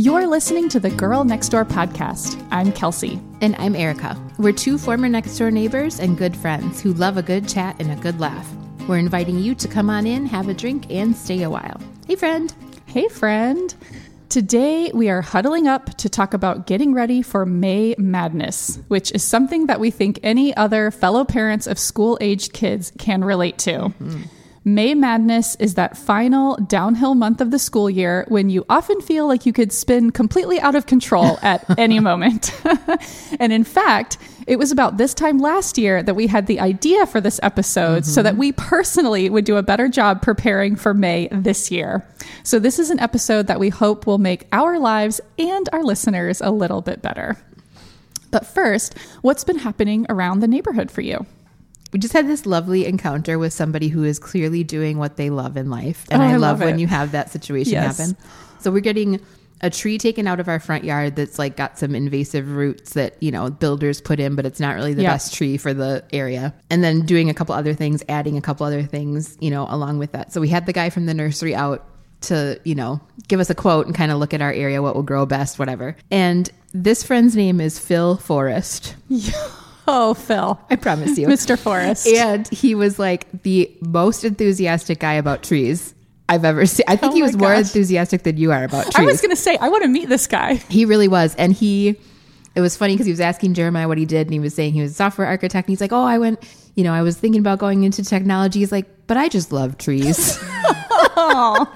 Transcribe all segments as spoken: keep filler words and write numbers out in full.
You're listening to the Girl Next Door Podcast. I'm Kelsey. And I'm Erica. We're two former next door neighbors and good friends who love a good chat and a good laugh. We're inviting you to come on in, have a drink, and stay a while. Hey, friend. Hey, friend. Today, we are huddling up to talk about getting ready for May Madness, which is something that we think any other fellow parents of school-aged kids can relate to. Mm-hmm. May Madness is that final downhill month of the school year when you often feel like you could spin completely out of control at any moment. And in fact, it was about this time last year that we had the idea for this episode mm-hmm. so that we personally would do a better job preparing for May this year. So this is an episode that we hope will make our lives and our listeners a little bit better. But first, what's been happening around the neighborhood for you? We just had this lovely encounter with somebody who is clearly doing what they love in life. And oh, I, I love, love when you have that situation yes. happen. So we're getting a tree taken out of our front yard that's like got some invasive roots that, you know, builders put in, but it's not really the yeah. best tree for the area. And then doing a couple other things, adding a couple other things, you know, along with that. So we had the guy from the nursery out to, you know, give us a quote and kind of look at our area, what will grow best, whatever. And this friend's name is Phil Forrest. Yeah. Oh, Phil. I promise you. Mister Forrest. And he was like the most enthusiastic guy about trees I've ever seen. I think oh he was gosh. more enthusiastic than you are about trees. I was going to say, I want to meet this guy. He really was. And he, it was funny because he was asking Jeremiah what he did. And he was saying he was a software architect. And he's like, oh, I went, you know, I was thinking about going into technology. He's like, but I just love trees. Oh.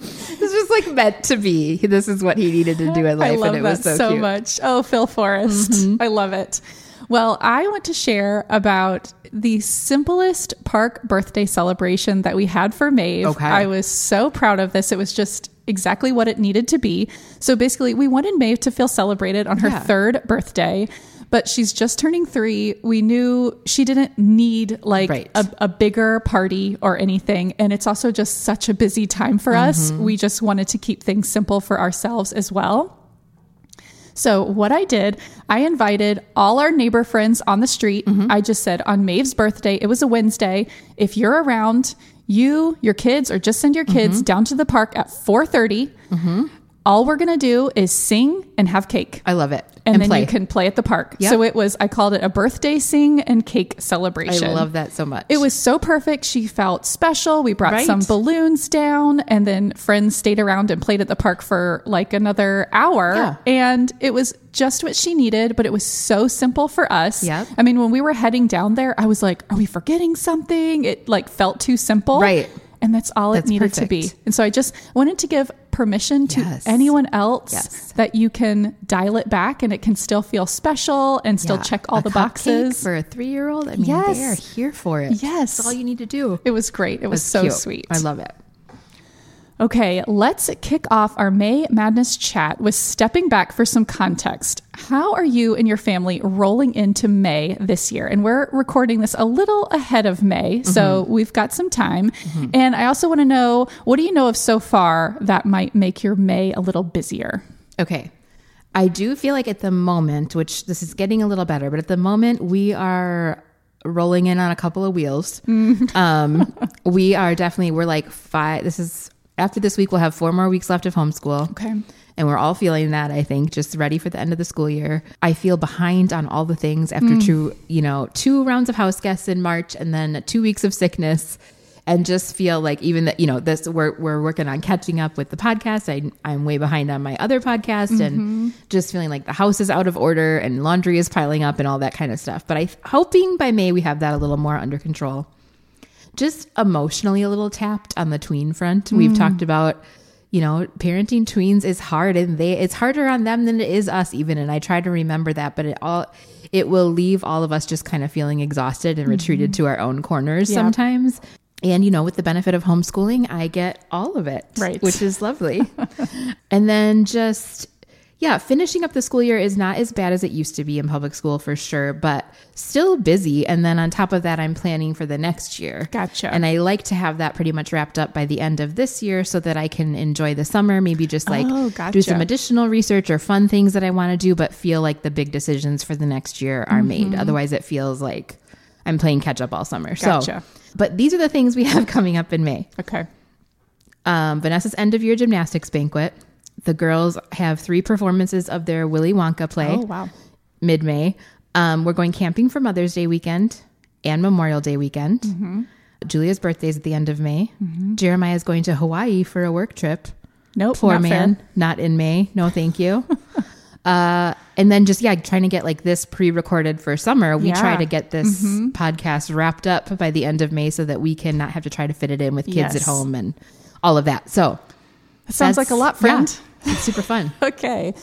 This was like meant to be. This is what he needed to do in life. I love and it that was so, so cute. much. Oh, Phil Forrest. Mm-hmm. I love it. Well, I want to share about the simplest park birthday celebration that we had for Maeve. Okay. I was so proud of this. It was just exactly what it needed to be. So basically, we wanted Maeve to feel celebrated on her yeah. third birthday, but she's just turning three. We knew she didn't need like right. a, a bigger party or anything. And it's also just such a busy time for mm-hmm. us. We just wanted to keep things simple for ourselves as well. So what I did, I invited all our neighbor friends on the street. Mm-hmm. I just said on Maeve's birthday, it was a Wednesday. If you're around, you, your kids, or just send your kids mm-hmm. down to the park at four thirty. Mm-hmm. All we're going to do is sing and have cake. I love it. And, and then play. You can play at the park. Yep. So it was, I called it a birthday sing and cake celebration. I love that so much. It was so perfect. She felt special. We brought right. some balloons down and then friends stayed around and played at the park for like another hour. Yeah. And it was just what she needed, but it was so simple for us. Yep. I mean, when we were heading down there, I was like, are we forgetting something? It like felt too simple. Right. And that's all that's it needed perfect. to be. And so I just wanted to give permission to yes. anyone else yes. that you can dial it back and it can still feel special and still yeah. check all a the boxes for a three-year-old. I mean, yes. they are here for it. Yes. That's all you need to do. It was great. It was, was so cute. sweet. I love it. Okay, let's kick off our May Madness chat with stepping back for some context. How are you and your family rolling into May this year? And we're recording this a little ahead of May, mm-hmm. so we've got some time. Mm-hmm. And I also want to know, what do you know of so far that might make your May a little busier? Okay, I do feel like at the moment, which this is getting a little better, but at the moment we are rolling in on a couple of wheels. Mm. Um, we are definitely, we're like five, this is... After this week, we'll have four more weeks left of homeschool. Okay. And we're all feeling that, I think, just ready for the end of the school year. I feel behind on all the things after mm. two, you know, two rounds of house guests in March and then two weeks of sickness and just feel like even that, you know, this we're, we're working on catching up with the podcast. I, I'm way behind on my other podcast mm-hmm. and just feeling like the house is out of order and laundry is piling up and all that kind of stuff. But I'm hoping by May we have that a little more under control. Just emotionally a little tapped on the tween front. We've mm. talked about, you know, parenting tweens is hard and they it's harder on them than it is us even. And I try to remember that, but it all it will leave all of us just kind of feeling exhausted and mm-hmm. retreated to our own corners yeah. sometimes. And, you know, with the benefit of homeschooling, I get all of it, right. which is lovely. And then just... Yeah, finishing up the school year is not as bad as it used to be in public school for sure, but still busy. And then on top of that, I'm planning for the next year. Gotcha. And I like to have that pretty much wrapped up by the end of this year so that I can enjoy the summer, maybe just like oh, gotcha. do some additional research or fun things that I want to do, but feel like the big decisions for the next year are mm-hmm. made. Otherwise, it feels like I'm playing catch up all summer. Gotcha. So, but these are the things we have coming up in May. Okay. Um, Vanessa's end of year gymnastics banquet. The girls have three performances of their Willy Wonka play. Oh, wow. Mid-May. Um, we're going camping for Mother's Day weekend and Memorial Day weekend. Mm-hmm. Julia's birthday's at the end of May. Mm-hmm. Jeremiah's going to Hawaii for a work trip. Nope. Poor not man. Fair. Not in May. No, thank you. uh, and then just, yeah, trying to get like this pre-recorded for summer. We yeah. try to get this mm-hmm. podcast wrapped up by the end of May so that we can not have to try to fit it in with kids yes. at home and all of that. So that sounds like a lot, friend. Yeah, it's super fun. Okay.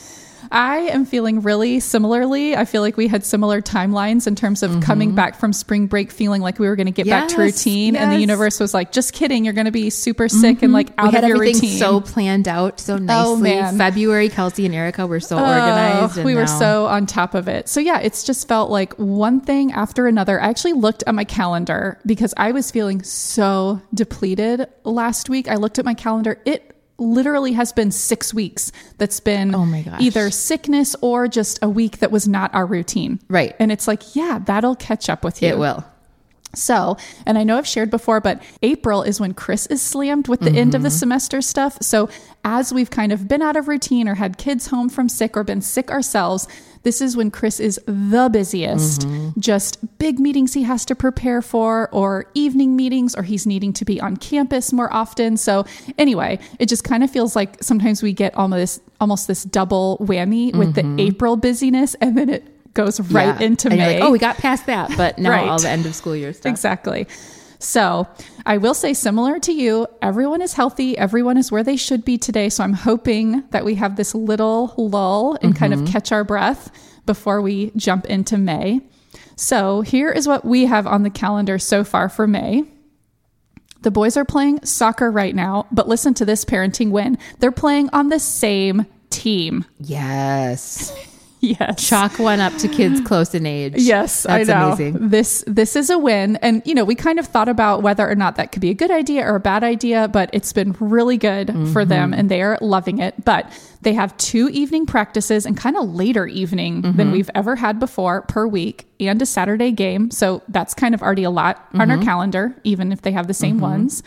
I am feeling really similarly. I feel like we had similar timelines in terms of mm-hmm. coming back from spring break, feeling like we were going to get yes, back to routine. Yes. And the universe was like, just kidding. You're going to be super sick mm-hmm. and like out we had of your routine. Everything so planned out so nicely. Oh, man. February, Kelsey and Erica were so oh, organized. And we now. were so on top of it. So yeah, it's just felt like one thing after another. I actually looked at my calendar because I was feeling so depleted last week. I looked at my calendar. It literally has been six weeks that's been oh my gosh. either sickness or just a week that was not our routine. Right. And it's like, yeah, that'll catch up with you. It will. So, and I know I've shared before, but April is when Chris is slammed with the mm-hmm. end of the semester stuff. So as we've kind of been out of routine or had kids home from sick or been sick ourselves, this is when Chris is the busiest, mm-hmm. just big meetings he has to prepare for or evening meetings, or he's needing to be on campus more often. So anyway, it just kind of feels like sometimes we get almost, almost this double whammy with mm-hmm. the April busyness, and then it goes right yeah. into and May. Like, oh, we got past that, but now right. all the end of school year stuff. Exactly. So I will say, similar to you, everyone is healthy. Everyone is where they should be today. So I'm hoping that we have this little lull and mm-hmm. kind of catch our breath before we jump into May. So here is what we have on the calendar so far for May. The boys are playing soccer right now, but listen to this parenting win. They're playing on the same team. Yes. Yes. Chalk one up to kids close in age. Yes, that's I know. Amazing. This this is a win. And, you know, we kind of thought about whether or not that could be a good idea or a bad idea, but it's been really good mm-hmm. for them, and they are loving it. But they have two evening practices and kind of later evening mm-hmm. than we've ever had before per week, and a Saturday game. So that's kind of already a lot mm-hmm. on our calendar, even if they have the same mm-hmm. ones.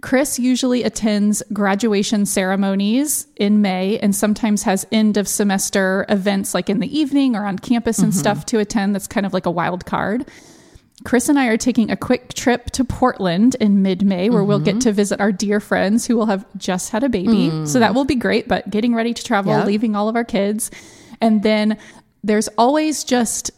Chris usually attends graduation ceremonies in May and sometimes has end of semester events like in the evening or on campus and mm-hmm. stuff to attend. That's kind of like a wild card. Chris and I are taking a quick trip to Portland in mid-May where mm-hmm. we'll get to visit our dear friends who will have just had a baby. Mm. So that will be great, but getting ready to travel, yep. leaving all of our kids. And then there's always just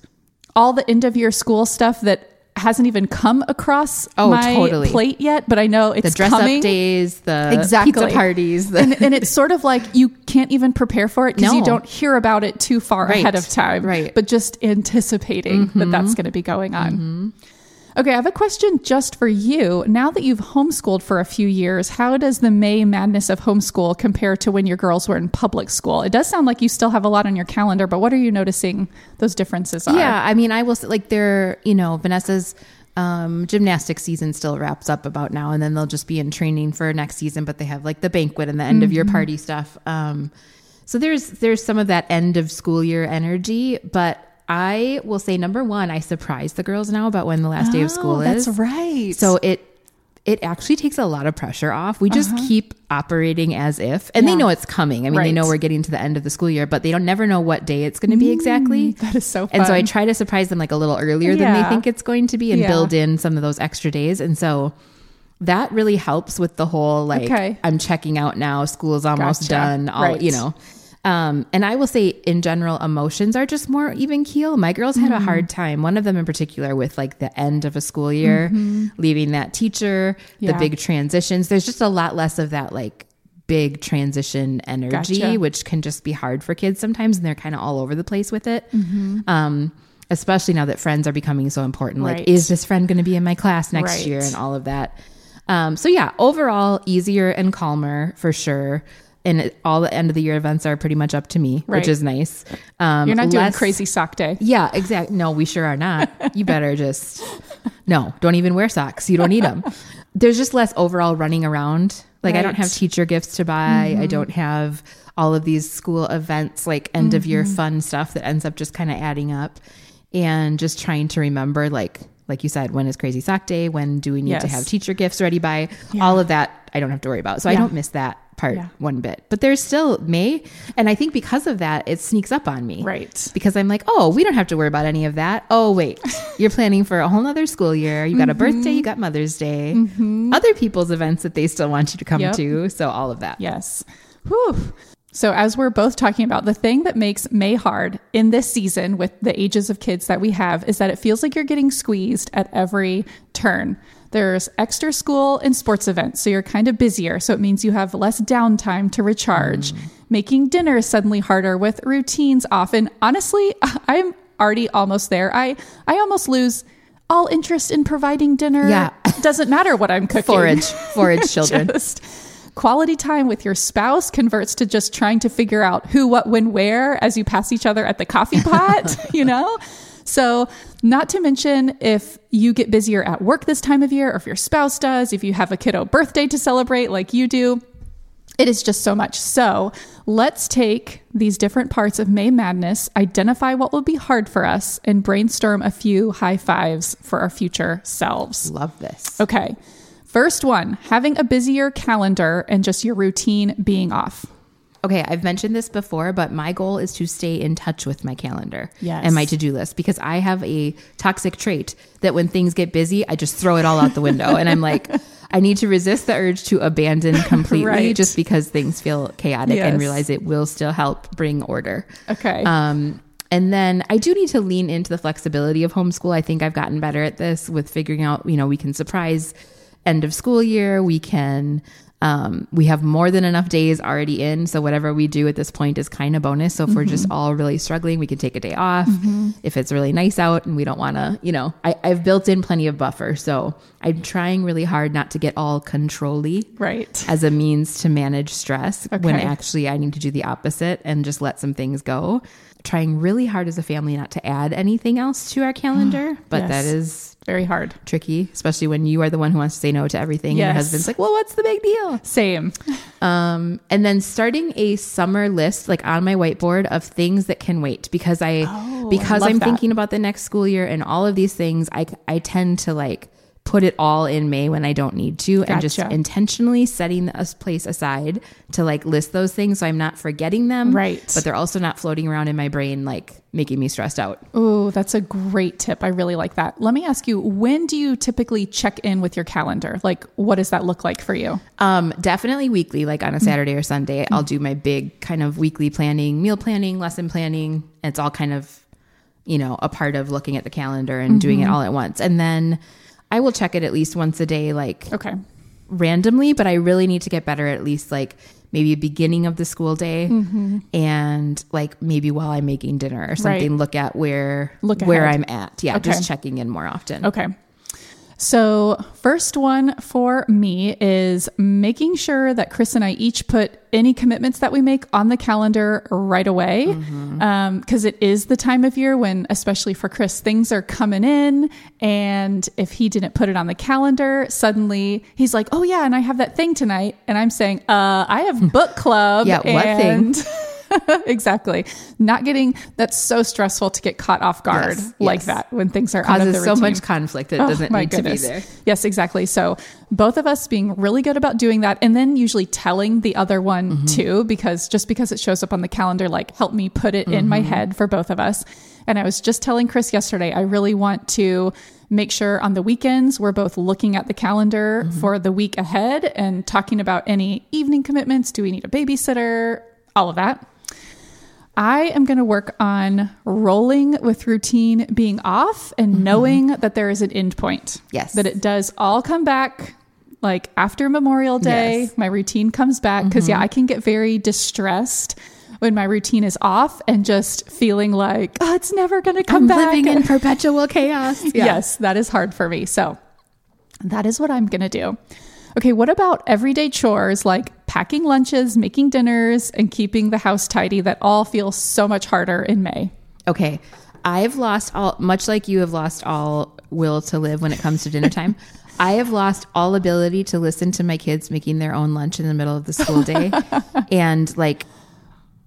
all the end of year school stuff that hasn't even come across oh, my totally. plate yet, but I know it's coming. The dress coming. up days, the exactly. pizza parties. The and, and it's sort of like you can't even prepare for it because no. you don't hear about it too far right. ahead of time, right. but just anticipating mm-hmm. that that's going to be going on. Mm-hmm. Okay, I have a question just for you. Now that you've homeschooled for a few years, how does the May madness of homeschool compare to when your girls were in public school? It does sound like you still have a lot on your calendar, but what are you noticing those differences are? Yeah, I mean, I will say, like, they're, you know, Vanessa's um, gymnastics season still wraps up about now, and then they'll just be in training for next season, but they have, like, the banquet and the end mm-hmm. of year party stuff. Um, so there's there's some of that end of school year energy, but I will say, number one, I surprise the girls now about when the last oh, day of school is. That's right. So it it actually takes a lot of pressure off. We just uh-huh. keep operating as if, and yeah. they know it's coming. I mean, right. they know we're getting to the end of the school year, but they don't never know what day it's going to be exactly. Mm, that is so fun. And so I try to surprise them like a little earlier yeah. than they think it's going to be, and yeah. build in some of those extra days. And so that really helps with the whole, like, okay. I'm checking out now, school's almost gotcha. done, all right. you know. Um, and I will say, in general, emotions are just more even keel. My girls had mm-hmm. a hard time, one of them in particular, with like the end of a school year, mm-hmm. leaving that teacher, yeah. the big transitions. There's just a lot less of that like big transition energy, gotcha. which can just be hard for kids sometimes. And they're kind of all over the place with it. Mm-hmm. Um, especially now that friends are becoming so important. Right. Like, is this friend going to be in my class next right. year and all of that? Um, so yeah, overall easier and calmer for sure. And all the end of the year events are pretty much up to me, right. which is nice. Um, You're not doing less, crazy sock day. Yeah, exactly. No, we sure are not. You better just, no, don't even wear socks. You don't need them. There's just less overall running around. Like, right. I don't have teacher gifts to buy. Mm-hmm. I don't have all of these school events, like end mm-hmm. of year fun stuff that ends up just kind of adding up, and just trying to remember, like, like you said, when is crazy sock day? When do we need yes. to have teacher gifts ready by? Yeah. All of that I don't have to worry about. So yeah. I don't miss that part yeah. one bit. But there's still May. And I think because of that, it sneaks up on me. Right. Because I'm like, oh, we don't have to worry about any of that. Oh, wait, you're planning for a whole nother school year. You got mm-hmm. a birthday, you got Mother's Day, mm-hmm. other people's events that they still want you to come yep. to. So all of that. Yes. Whew. So as we're both talking about, the thing that makes May hard in this season with the ages of kids that we have is that it feels like you're getting squeezed at every turn. There's extra school and sports events, so you're kind of busier. So it means you have less downtime to recharge. Mm. Making dinner is suddenly harder with routines off. And honestly, I'm already almost there. I, I almost lose all interest in providing dinner. Yeah. Doesn't matter what I'm cooking. Forage, forage children. Just, quality time with your spouse converts to just trying to figure out who, what, when, where as you pass each other at the coffee pot, you know? So not to mention if you get busier at work this time of year, or if your spouse does, if you have a kiddo birthday to celebrate like you do, it is just so much. So let's take these different parts of May Madness, identify what will be hard for us, and brainstorm a few high fives for our future selves. Love this. Okay. First one, having a busier calendar and just your routine being off. Okay, I've mentioned this before, but my goal is to stay in touch with my calendar yes. and my to-do list, because I have a toxic trait that when things get busy, I just throw it all out the window. And I'm like, I need to resist the urge to abandon completely right. just because things feel chaotic yes. and realize it will still help bring order. Okay. Um, And then I do need to lean into the flexibility of homeschool. I think I've gotten better at this with figuring out, you know, we can surprise end of school year, we can, um, we have more than enough days already in. So whatever we do at this point is kind of bonus. So if mm-hmm. we're just all really struggling, we can take a day off mm-hmm. if it's really nice out and we don't want to, you know, I, I've built in plenty of buffer. So I'm trying really hard not to get all control-y right. as a means to manage stress okay. when actually I need to do the opposite and just let some things go. Trying really hard as a family not to add anything else to our calendar, but yes. that is very hard, tricky, especially when you are the one who wants to say no to everything. Yes. And your husband's like, well, what's the big deal? Same. Um, and then starting a summer list, like on my whiteboard, of things that can wait, because I, oh, because I love I'm that. Thinking about the next school year and all of these things. I, I tend to like put it all in May when I don't need to gotcha. And just intentionally setting a place aside to like list those things. So I'm not forgetting them, right? But they're also not floating around in my brain, like making me stressed out. Oh, that's a great tip. I really like that. Let me ask you, when do you typically check in with your calendar? Like, what does that look like for you? Um, definitely weekly, like on a Saturday mm-hmm. or Sunday, I'll do my big kind of weekly planning, meal planning, lesson planning. It's all kind of, you know, a part of looking at the calendar and mm-hmm. doing it all at once. And then I will check it at least once a day, like okay. randomly, but I really need to get better at least like maybe beginning of the school day mm-hmm. and like maybe while I'm making dinner or something, right. look at where look where I'm at. Yeah, okay. just checking in more often. Okay. So first one for me is making sure that Chris and I each put any commitments that we make on the calendar right away. Mm-hmm. Um, because it is the time of year when, especially for Chris, things are coming in. And if he didn't put it on the calendar, suddenly he's like, oh yeah, and I have that thing tonight. And I'm saying, uh, I have book club. yeah, and- what thing? Exactly. Not getting, that's so stressful to get caught off guard yes, like yes. that when things are causes out of the routine. So much conflict that it oh, doesn't need goodness. To be there. Yes, exactly. So both of us being really good about doing that, and then usually telling the other one mm-hmm. too, because just because it shows up on the calendar, like help me put it mm-hmm. in my head for both of us. And I was just telling Chris yesterday, I really want to make sure on the weekends we're both looking at the calendar mm-hmm. for the week ahead and talking about any evening commitments. Do we need a babysitter? All of that. I am going to work on rolling with routine being off and mm-hmm. knowing that there is an end point. Yes. That it does all come back, like after Memorial Day, yes. my routine comes back. Because, mm-hmm. yeah, I can get very distressed when my routine is off and just feeling like, oh, it's never going to come I'm back. Living in perpetual chaos. Yeah. Yes, that is hard for me. So that is what I'm going to do. Okay, what about everyday chores like packing lunches, making dinners, and keeping the house tidy that all feel so much harder in May? Okay, I've lost all, much like you have lost all will to live when it comes to dinner time, I have lost all ability to listen to my kids making their own lunch in the middle of the school day and like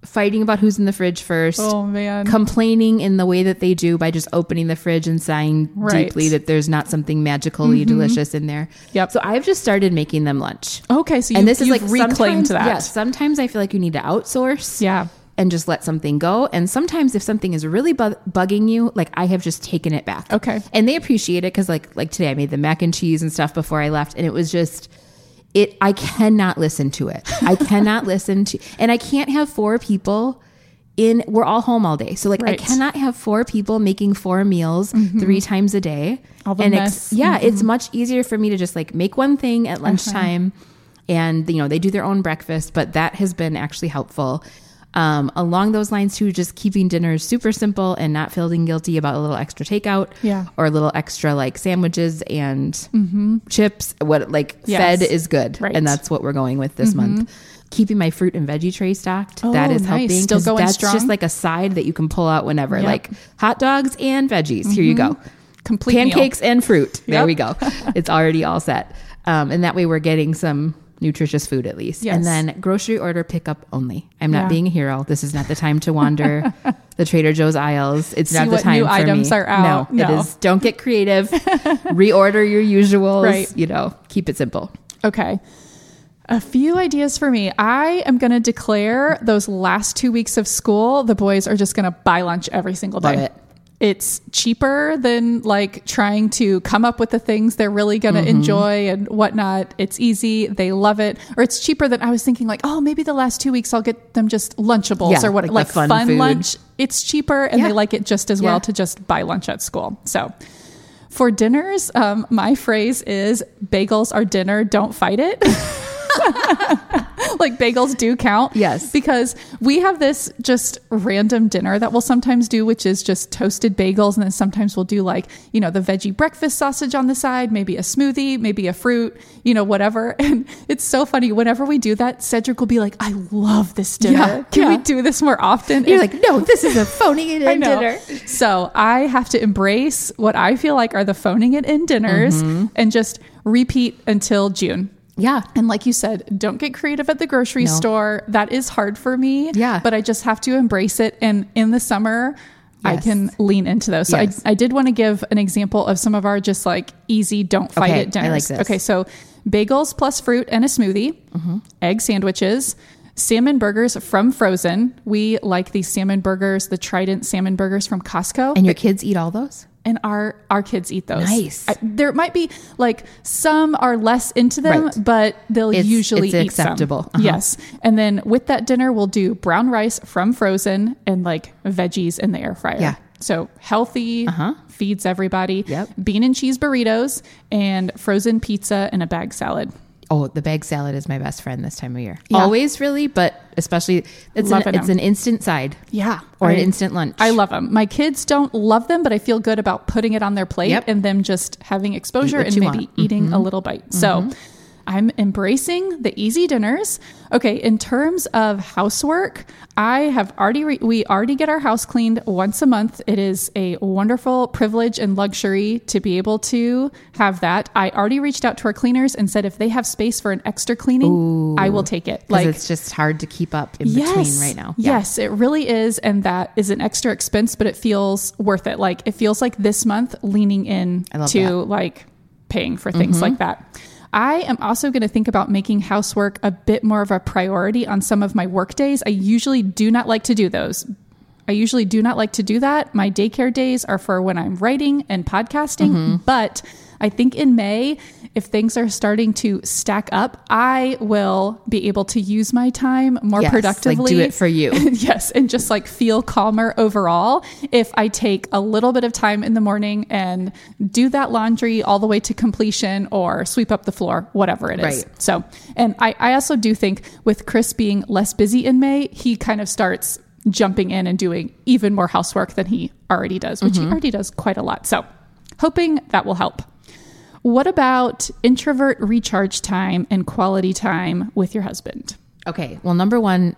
fighting about who's in the fridge first. Oh, man. Complaining in the way that they do by just opening the fridge and sighing right. deeply that there's not something magically mm-hmm. delicious in there. Yep. So I've just started making them lunch. Okay. So you and this is like reclaimed that. Yeah. Sometimes I feel like you need to outsource. Yeah. And just let something go. And sometimes if something is really bu- bugging you, like I have just taken it back. Okay. And they appreciate it because like like today I made the mac and cheese and stuff before I left. And it was just... It, I cannot listen to it. I cannot listen to, and I can't have four people in, we're all home all day. So like, right. I cannot have four people making four meals mm-hmm. three times a day. All the and mess. Ex- yeah, mm-hmm. It's much easier for me to just like make one thing at lunchtime okay. and you know, they do their own breakfast, but that has been actually helpful. Um, along those lines too, just keeping dinners super simple and not feeling guilty about a little extra takeout yeah. or a little extra like sandwiches and mm-hmm. chips. What like yes. fed is good. Right. And that's what we're going with this mm-hmm. month. Keeping my fruit and veggie tray stocked. Oh, that is nice. Helping. Still going that's strong. Just like a side that you can pull out whenever yep. like hot dogs and veggies. Mm-hmm. Here you go. Complete pancakes meal. And fruit. There yep. we go. It's already all set. Um, and that way we're getting some nutritious food at least. Yes. And then grocery order pickup only. I'm not yeah. being a hero. This is not the time to wander the Trader Joe's aisles. It's See not the time new for items me. Are out. No, no, it is. Don't get creative. Reorder your usuals. Right. You know, keep it simple. Okay. A few ideas for me. I am going to declare those last two weeks of school, the boys are just going to buy lunch every single day. Love it. It's cheaper than like trying to come up with the things they're really going to mm-hmm. enjoy and whatnot. It's easy. They love it. Or it's cheaper than I was thinking like, oh, maybe the last two weeks I'll get them just Lunchables yeah, or what, like, like fun, fun lunch. It's cheaper and yeah. they like it just as well yeah. to just buy lunch at school. So for dinners, um, my phrase is bagels are dinner. Don't fight it. Like bagels do count. Yes. Because we have this just random dinner that we'll sometimes do, which is just toasted bagels. And then sometimes we'll do like, you know, the veggie breakfast sausage on the side, maybe a smoothie, maybe a fruit, you know, whatever. And it's so funny. Whenever we do that, Cedric will be like, I love this dinner. Yeah, Can yeah. we do this more often? You're and like, no, this is a phoning it in dinner. So I have to embrace what I feel like are the phoning it in dinners mm-hmm. and just repeat until June. Yeah. And like you said, don't get creative at the grocery no. store. That is hard for me. Yeah. But I just have to embrace it. And in the summer, yes. I can lean into those. So yes. I, I did want to give an example of some of our just like easy don't fight okay. it dinners. I like this. Okay. So bagels plus fruit and a smoothie, mm-hmm. egg sandwiches, salmon burgers from frozen. We like these salmon burgers, the Trident salmon burgers from Costco. And your kids eat all those? And our, our kids eat those. Nice. I, there might be like some are less into them, right. but they'll it's, usually it's eat acceptable. Some. Uh-huh. Yes. And then with that dinner, we'll do brown rice from frozen and like veggies in the air fryer. Yeah. So healthy, uh-huh. feeds everybody. Yep. Bean and cheese burritos and frozen pizza and a bag salad. Oh, the bag salad is my best friend this time of year. Yeah. Always really, but especially it's, an, it's an instant side. Yeah. Or I, an instant lunch. I love them. My kids don't love them, but I feel good about putting it on their plate yep. and them just having exposure and maybe want. Eating mm-hmm. a little bite. Mm-hmm. So I'm embracing the easy dinners. Okay. In terms of housework, I have already, re- we already get our house cleaned once a month. It is a wonderful privilege and luxury to be able to have that. I already reached out to our cleaners and said, if they have space for an extra cleaning, Ooh, I will take it. Like it's just hard to keep up in yes, between right now. Yeah. Yes, it really is. And that is an extra expense, but it feels worth it. Like it feels like this month leaning in to that. Like paying for things mm-hmm. like that. I am also going to think about making housework a bit more of a priority on some of my work days. I usually do not like to do those. I usually do not like to do that. My daycare days are for when I'm writing and podcasting. Mm-hmm. But I think in May, if things are starting to stack up, I will be able to use my time more yes, productively. Like do it for you. Yes. And just like feel calmer overall. If I take a little bit of time in the morning and do that laundry all the way to completion or sweep up the floor, whatever it is. Right. So, and I, I also do think with Chris being less busy in May, he kind of starts jumping in and doing even more housework than he already does, which mm-hmm. he already does quite a lot. So hoping that will help. What about introvert recharge time and quality time with your husband? Okay. Well, number one,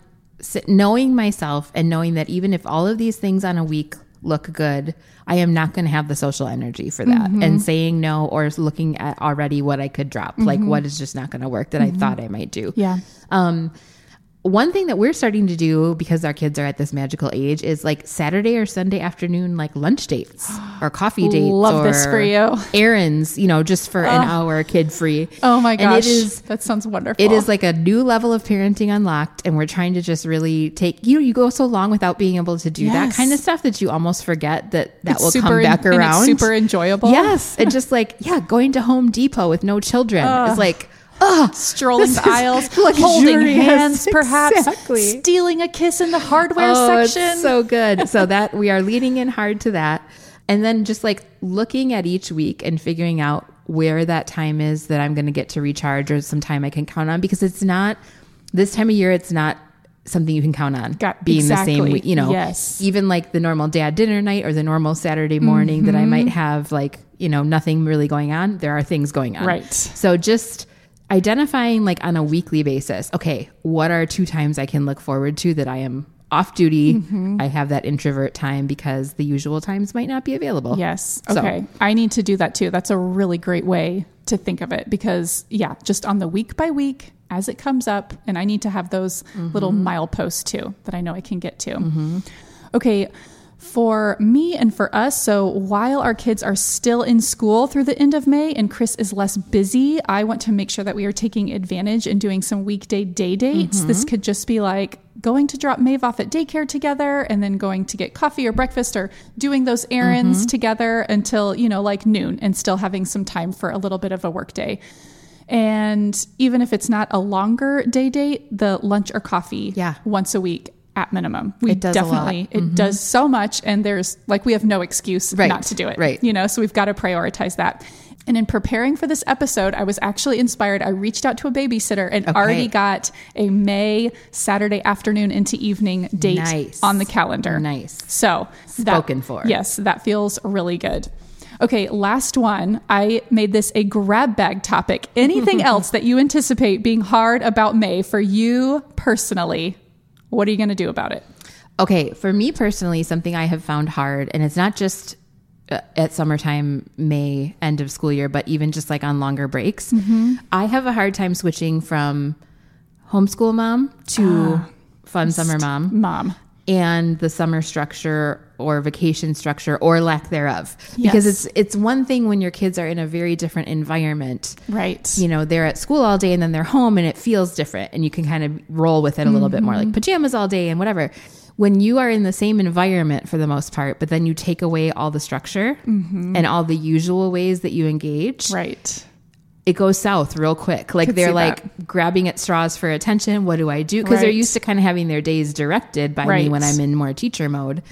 knowing myself and knowing that even if all of these things on a week look good, I am not going to have the social energy for that. Mm-hmm. And saying no or looking at already what I could drop, mm-hmm. like what is just not going to work that mm-hmm. I thought I might do. Yeah. Um, one thing that we're starting to do because our kids are at this magical age is like Saturday or Sunday afternoon, like lunch dates or coffee dates. Love or this for you. Errands, you know, just for oh. an hour kid free. Oh my gosh. And it is, that sounds wonderful. It is like a new level of parenting unlocked. And we're trying to just really take, you know, you go so long without being able to do yes. that kind of stuff that you almost forget that that it's will come back in, around. And it's super enjoyable. Yes. And just like, yeah, going to Home Depot with no children uh. is like, Ugh, strolling the aisles, holding hands, perhaps exactly. stealing a kiss in the hardware oh, section. It's so good. So that we are leaning in hard to that. And then just like looking at each week and figuring out where that time is that I'm going to get to recharge or some time I can count on, because it's not this time of year. It's not something you can count on Got, being exactly. the same week, you know, yes. even like the normal dad dinner night or the normal Saturday morning mm-hmm. that I might have, like, you know, nothing really going on. There are things going on. Right. So just identifying like on a weekly basis, okay, what are two times I can look forward to that I am off duty? Mm-hmm. I have that introvert time because the usual times might not be available. Yes. Okay. So. I need to do that too. That's a really great way to think of it, because yeah, just on the week by week as it comes up, and I need to have those mm-hmm. little mileposts too that I know I can get to. Mm-hmm. Okay. For me and for us, so while our kids are still in school through the end of May and Chris is less busy, I want to make sure that we are taking advantage and doing some weekday day dates. Mm-hmm. This could just be like going to drop Maeve off at daycare together and then going to get coffee or breakfast or doing those errands mm-hmm. together until, you know, like noon, and still having some time for a little bit of a work day. And even if it's not a longer day date, the lunch or coffee yeah. once a week at minimum. We it does definitely, mm-hmm. it does so much. And there's like, we have no excuse right. not to do it, right. you know, so we've got to prioritize that. And in preparing for this episode, I was actually inspired. I reached out to a babysitter and okay. already got a May Saturday afternoon into evening date nice. On the calendar. Nice. So that, spoken for. Yes. That feels really good. Okay, last one. I made this a grab bag topic. Anything else that you anticipate being hard about May for you personally? What are you going to do about it? Okay, for me personally, something I have found hard, and it's not just at summertime, May, end of school year, but even just like on longer breaks, mm-hmm. I have a hard time switching from homeschool mom to uh, fun summer mom. Mom. And the summer structure or vacation structure or lack thereof. Yes. Because it's it's one thing when your kids are in a very different environment. Right. You know, they're at school all day and then they're home and it feels different and you can kind of roll with it a little mm-hmm. bit more, like pajamas all day and whatever. When you are in the same environment for the most part, but then you take away all the structure mm-hmm. and all the usual ways that you engage. Right. It goes south real quick. Like they're like that. Grabbing at straws for attention. What do I do? Because right. they're used to kind of having their days directed by right. me when I'm in more teacher mode.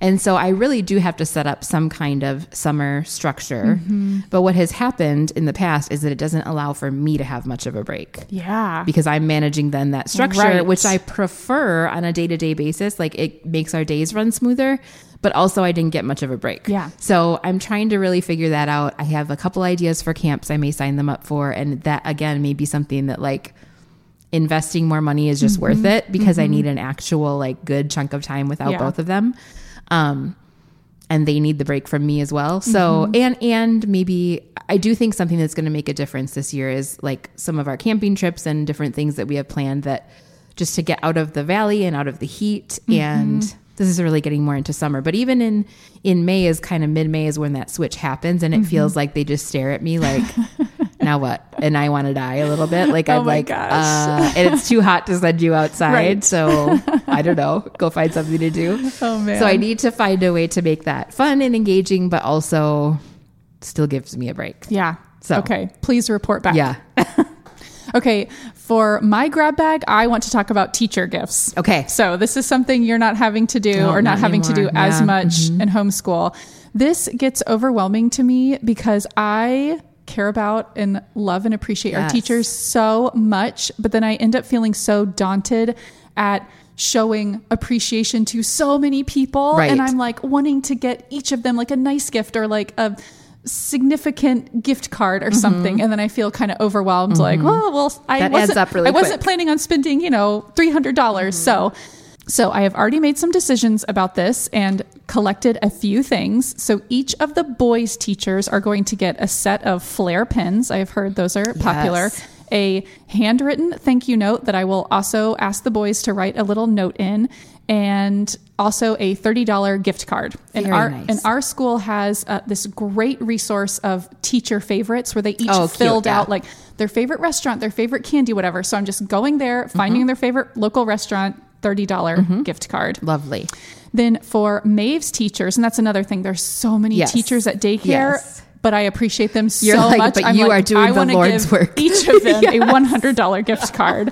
And so I really do have to set up some kind of summer structure. Mm-hmm. But what has happened in the past is that it doesn't allow for me to have much of a break. Yeah. Because I'm managing then that structure, right. which I prefer on a day-to-day basis. Like it makes our days run smoother. But also I didn't get much of a break. Yeah. So I'm trying to really figure that out. I have a couple ideas for camps I may sign them up for. And that, again, may be something that like investing more money is just mm-hmm. worth it, because mm-hmm. I need an actual like good chunk of time without yeah. both of them. Um, and they need the break from me as well. So, mm-hmm. and, and maybe I do think something that's going to make a difference this year is like some of our camping trips and different things that we have planned, that just to get out of the valley and out of the heat. Mm-hmm. And this is really getting more into summer, but even in, in May is kind of mid-May is when that switch happens. And it mm-hmm. feels like they just stare at me like, now what? And I want to die a little bit. Like, oh I'm like, uh, and it's too hot to send you outside. Right. So I don't know, go find something to do. Oh man! So I need to find a way to make that fun and engaging, but also still gives me a break. Yeah. So, okay. Please report back. Yeah. Okay. For my grab bag, I want to talk about teacher gifts. Okay. So this is something you're not having to do oh, or not, not having anymore. to do yeah. as much mm-hmm. in homeschool. This gets overwhelming to me because I care about and love and appreciate yes. our teachers so much, but then I end up feeling so daunted at showing appreciation to so many people. Right. And I'm like wanting to get each of them like a nice gift or like a significant gift card or mm-hmm. something. And then I feel kind of overwhelmed. Mm-hmm. Like, well, well, I that wasn't, adds up really I wasn't quick. planning on spending, you know, three hundred dollars. Mm-hmm. So, so I have already made some decisions about this and collected a few things. So each of the boys' teachers are going to get a set of flare pens. I've heard those are popular. Yes. a handwritten thank you note that I will also ask the boys to write a little note in, and also a thirty dollars gift card. Very and our nice. And our school has uh, this great resource of teacher favorites where they each oh, filled cute, yeah. out like their favorite restaurant, their favorite candy, whatever. So I'm just going there, finding mm-hmm. their favorite local restaurant, thirty dollars mm-hmm. gift card. Lovely. Then for Maeve's teachers, and that's another thing, there's so many yes. teachers at daycare, yes. but I appreciate them You're so like, much. But I'm you like, are doing I the Lord's give work. Each of them yes. a one hundred dollars gift card.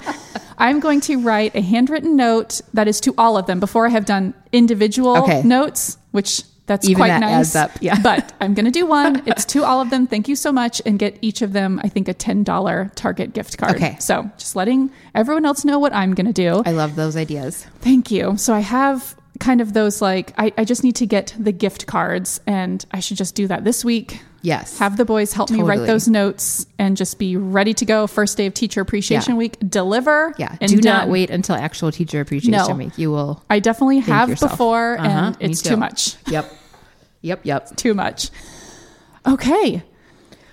I'm going to write a handwritten note that is to all of them before I have done individual okay. notes, which that's Even quite that nice. Adds up. Yeah. But I'm going to do one. It's to all of them. Thank you so much. And get each of them, I think, a ten dollars Target gift card. Okay. So just letting everyone else know what I'm going to do. I love those ideas. Thank you. So I have kind of those like, I, I just need to get the gift cards and I should just do that this week. Yes. Have the boys help totally. me write those notes and just be ready to go. First day of Teacher Appreciation yeah. Week, deliver. Yeah. And do done. Not wait until actual Teacher Appreciation no. Week. You will. I definitely have yourself. Before uh-huh. and it's too. too much. Yep. Yep. Yep. Too much. Okay.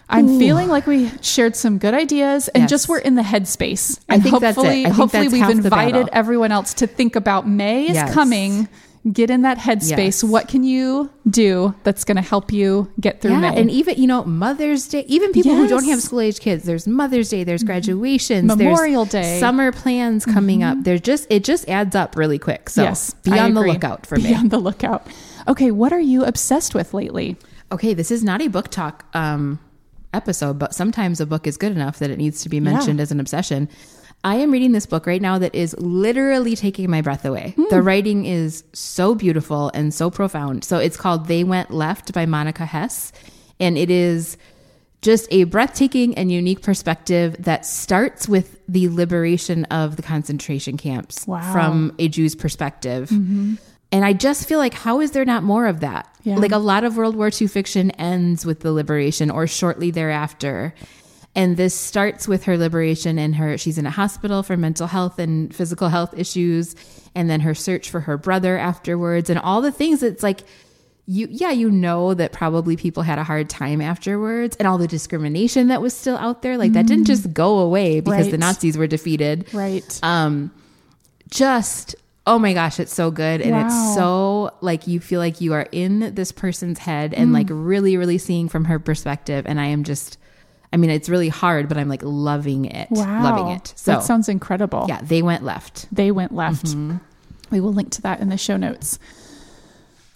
I'm Ooh. feeling like we shared some good ideas and yes. just we're in the headspace. And I think hopefully, that's it. I hopefully think that's we've invited everyone else to think about May is yes. coming. Get in that headspace. Yes. What can you do that's going to help you get through yeah, May? And even, you know, Mother's Day, even people yes. who don't have school age kids, there's Mother's Day, there's graduations, Memorial there's Day, summer plans coming mm-hmm. up. They're just, it just adds up really quick. So yes, be I on agree. the lookout for be May. Be on the lookout. Okay. What are you obsessed with lately? Okay. This is not a book talk um, episode, but sometimes a book is good enough that it needs to be mentioned yeah. as an obsession. I am reading this book right now that is literally taking my breath away. Mm. The writing is so beautiful and so profound. So it's called They Went Left by Monica Hess. And it is just a breathtaking and unique perspective that starts with the liberation of the concentration camps wow. from a Jew's perspective. Mm-hmm. And I just feel like, how is there not more of that? Yeah. Like a lot of World War Two fiction ends with the liberation or shortly thereafter. And this starts with her liberation and her, she's in a hospital for mental health and physical health issues. And then her search for her brother afterwards and all the things. It's like, you, yeah, you know that probably people had a hard time afterwards and all the discrimination that was still out there. Like that mm. didn't just go away because right. the Nazis were defeated. Right. Um, just, oh my gosh, it's so good. And wow. it's so like, you feel like you are in this person's head and mm. like really, really seeing from her perspective. And I am just... I mean, it's really hard, but I'm like loving it, wow. loving it. So that sounds incredible. Yeah. They Went Left. They Went Left. Mm-hmm. We will link to that in the show notes.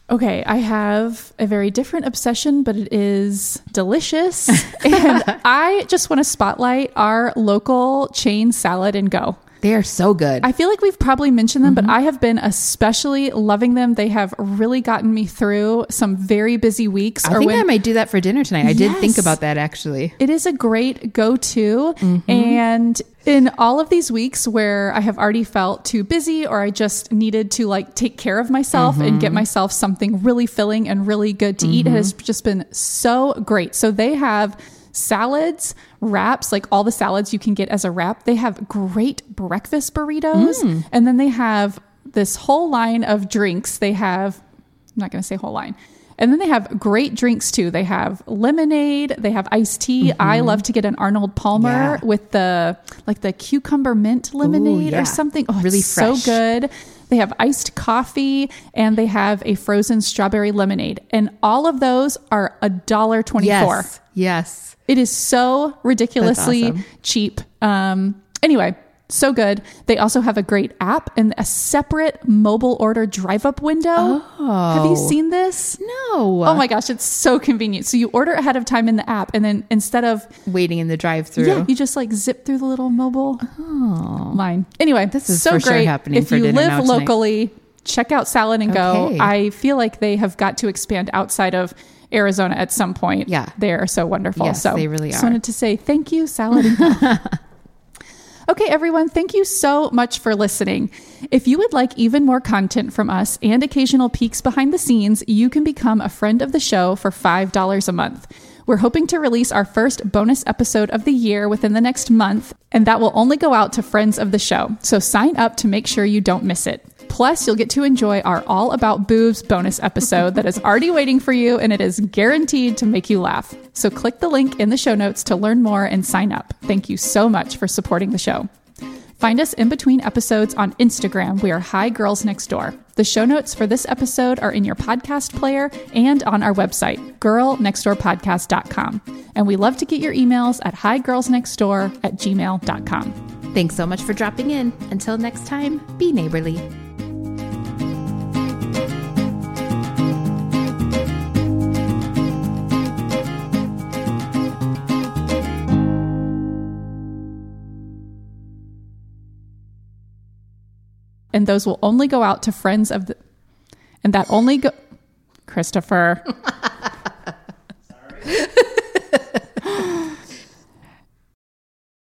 Okay. I have a very different obsession, but it is delicious. And I just want to spotlight our local chain Salad and Go. They are so good. I feel like we've probably mentioned them, mm-hmm. but I have been especially loving them. They have really gotten me through some very busy weeks. I or think when, I might do that for dinner tonight. I yes, did think about that, actually. It is a great go-to. Mm-hmm. And in all of these weeks where I have already felt too busy or I just needed to like take care of myself mm-hmm. and get myself something really filling and really good to mm-hmm. eat, it has just been so great. So they have... salads, wraps, like all the salads you can get as a wrap. They have great breakfast burritos. Mm. And then they have this whole line of drinks. They have, I'm not going to say whole line. And then they have great drinks too. They have lemonade. They have iced tea. Mm-hmm. I love to get an Arnold Palmer yeah. with the, like the cucumber mint lemonade Ooh, yeah. or something. Oh, really it's fresh. So good. They have iced coffee and they have a frozen strawberry lemonade. And all of those are one dollar and twenty-four cents. Yes. Yes. It is so ridiculously awesome. cheap. Um, anyway, so good. They also have a great app and a separate mobile order drive-up window. Oh. Have you seen this? No. Oh my gosh, it's so convenient. So you order ahead of time in the app and then instead of... waiting in the drive-thru. Yeah, you just like zip through the little mobile oh. line. Anyway, this is so for great. Sure happening if for you dinner live now locally, tonight. Check out Salad and Go. Okay. I feel like they have got to expand outside of Arizona at some point. Yeah. They are so wonderful. Yes, so they really are. Just wanted to say thank you, Salad and Go. Okay, everyone, thank you so much for listening. If you would like even more content from us and occasional peeks behind the scenes, you can become a friend of the show for five dollars a month. We're hoping to release our first bonus episode of the year within the next month, and that will only go out to friends of the show. So sign up to make sure you don't miss it. Plus, you'll get to enjoy our All About Boobs bonus episode that is already waiting for you, and it is guaranteed to make you laugh. So click the link in the show notes to learn more and sign up. Thank you so much for supporting the show. Find us in between episodes on Instagram. We are Hi Girls Next Door. The show notes for this episode are in your podcast player and on our website, girl next door podcast dot com. And we love to get your emails at hi girls next door at gmail dot com. Thanks so much for dropping in. Until next time, be neighborly. And those will only go out to friends of the, and that only go, Christopher. Sorry.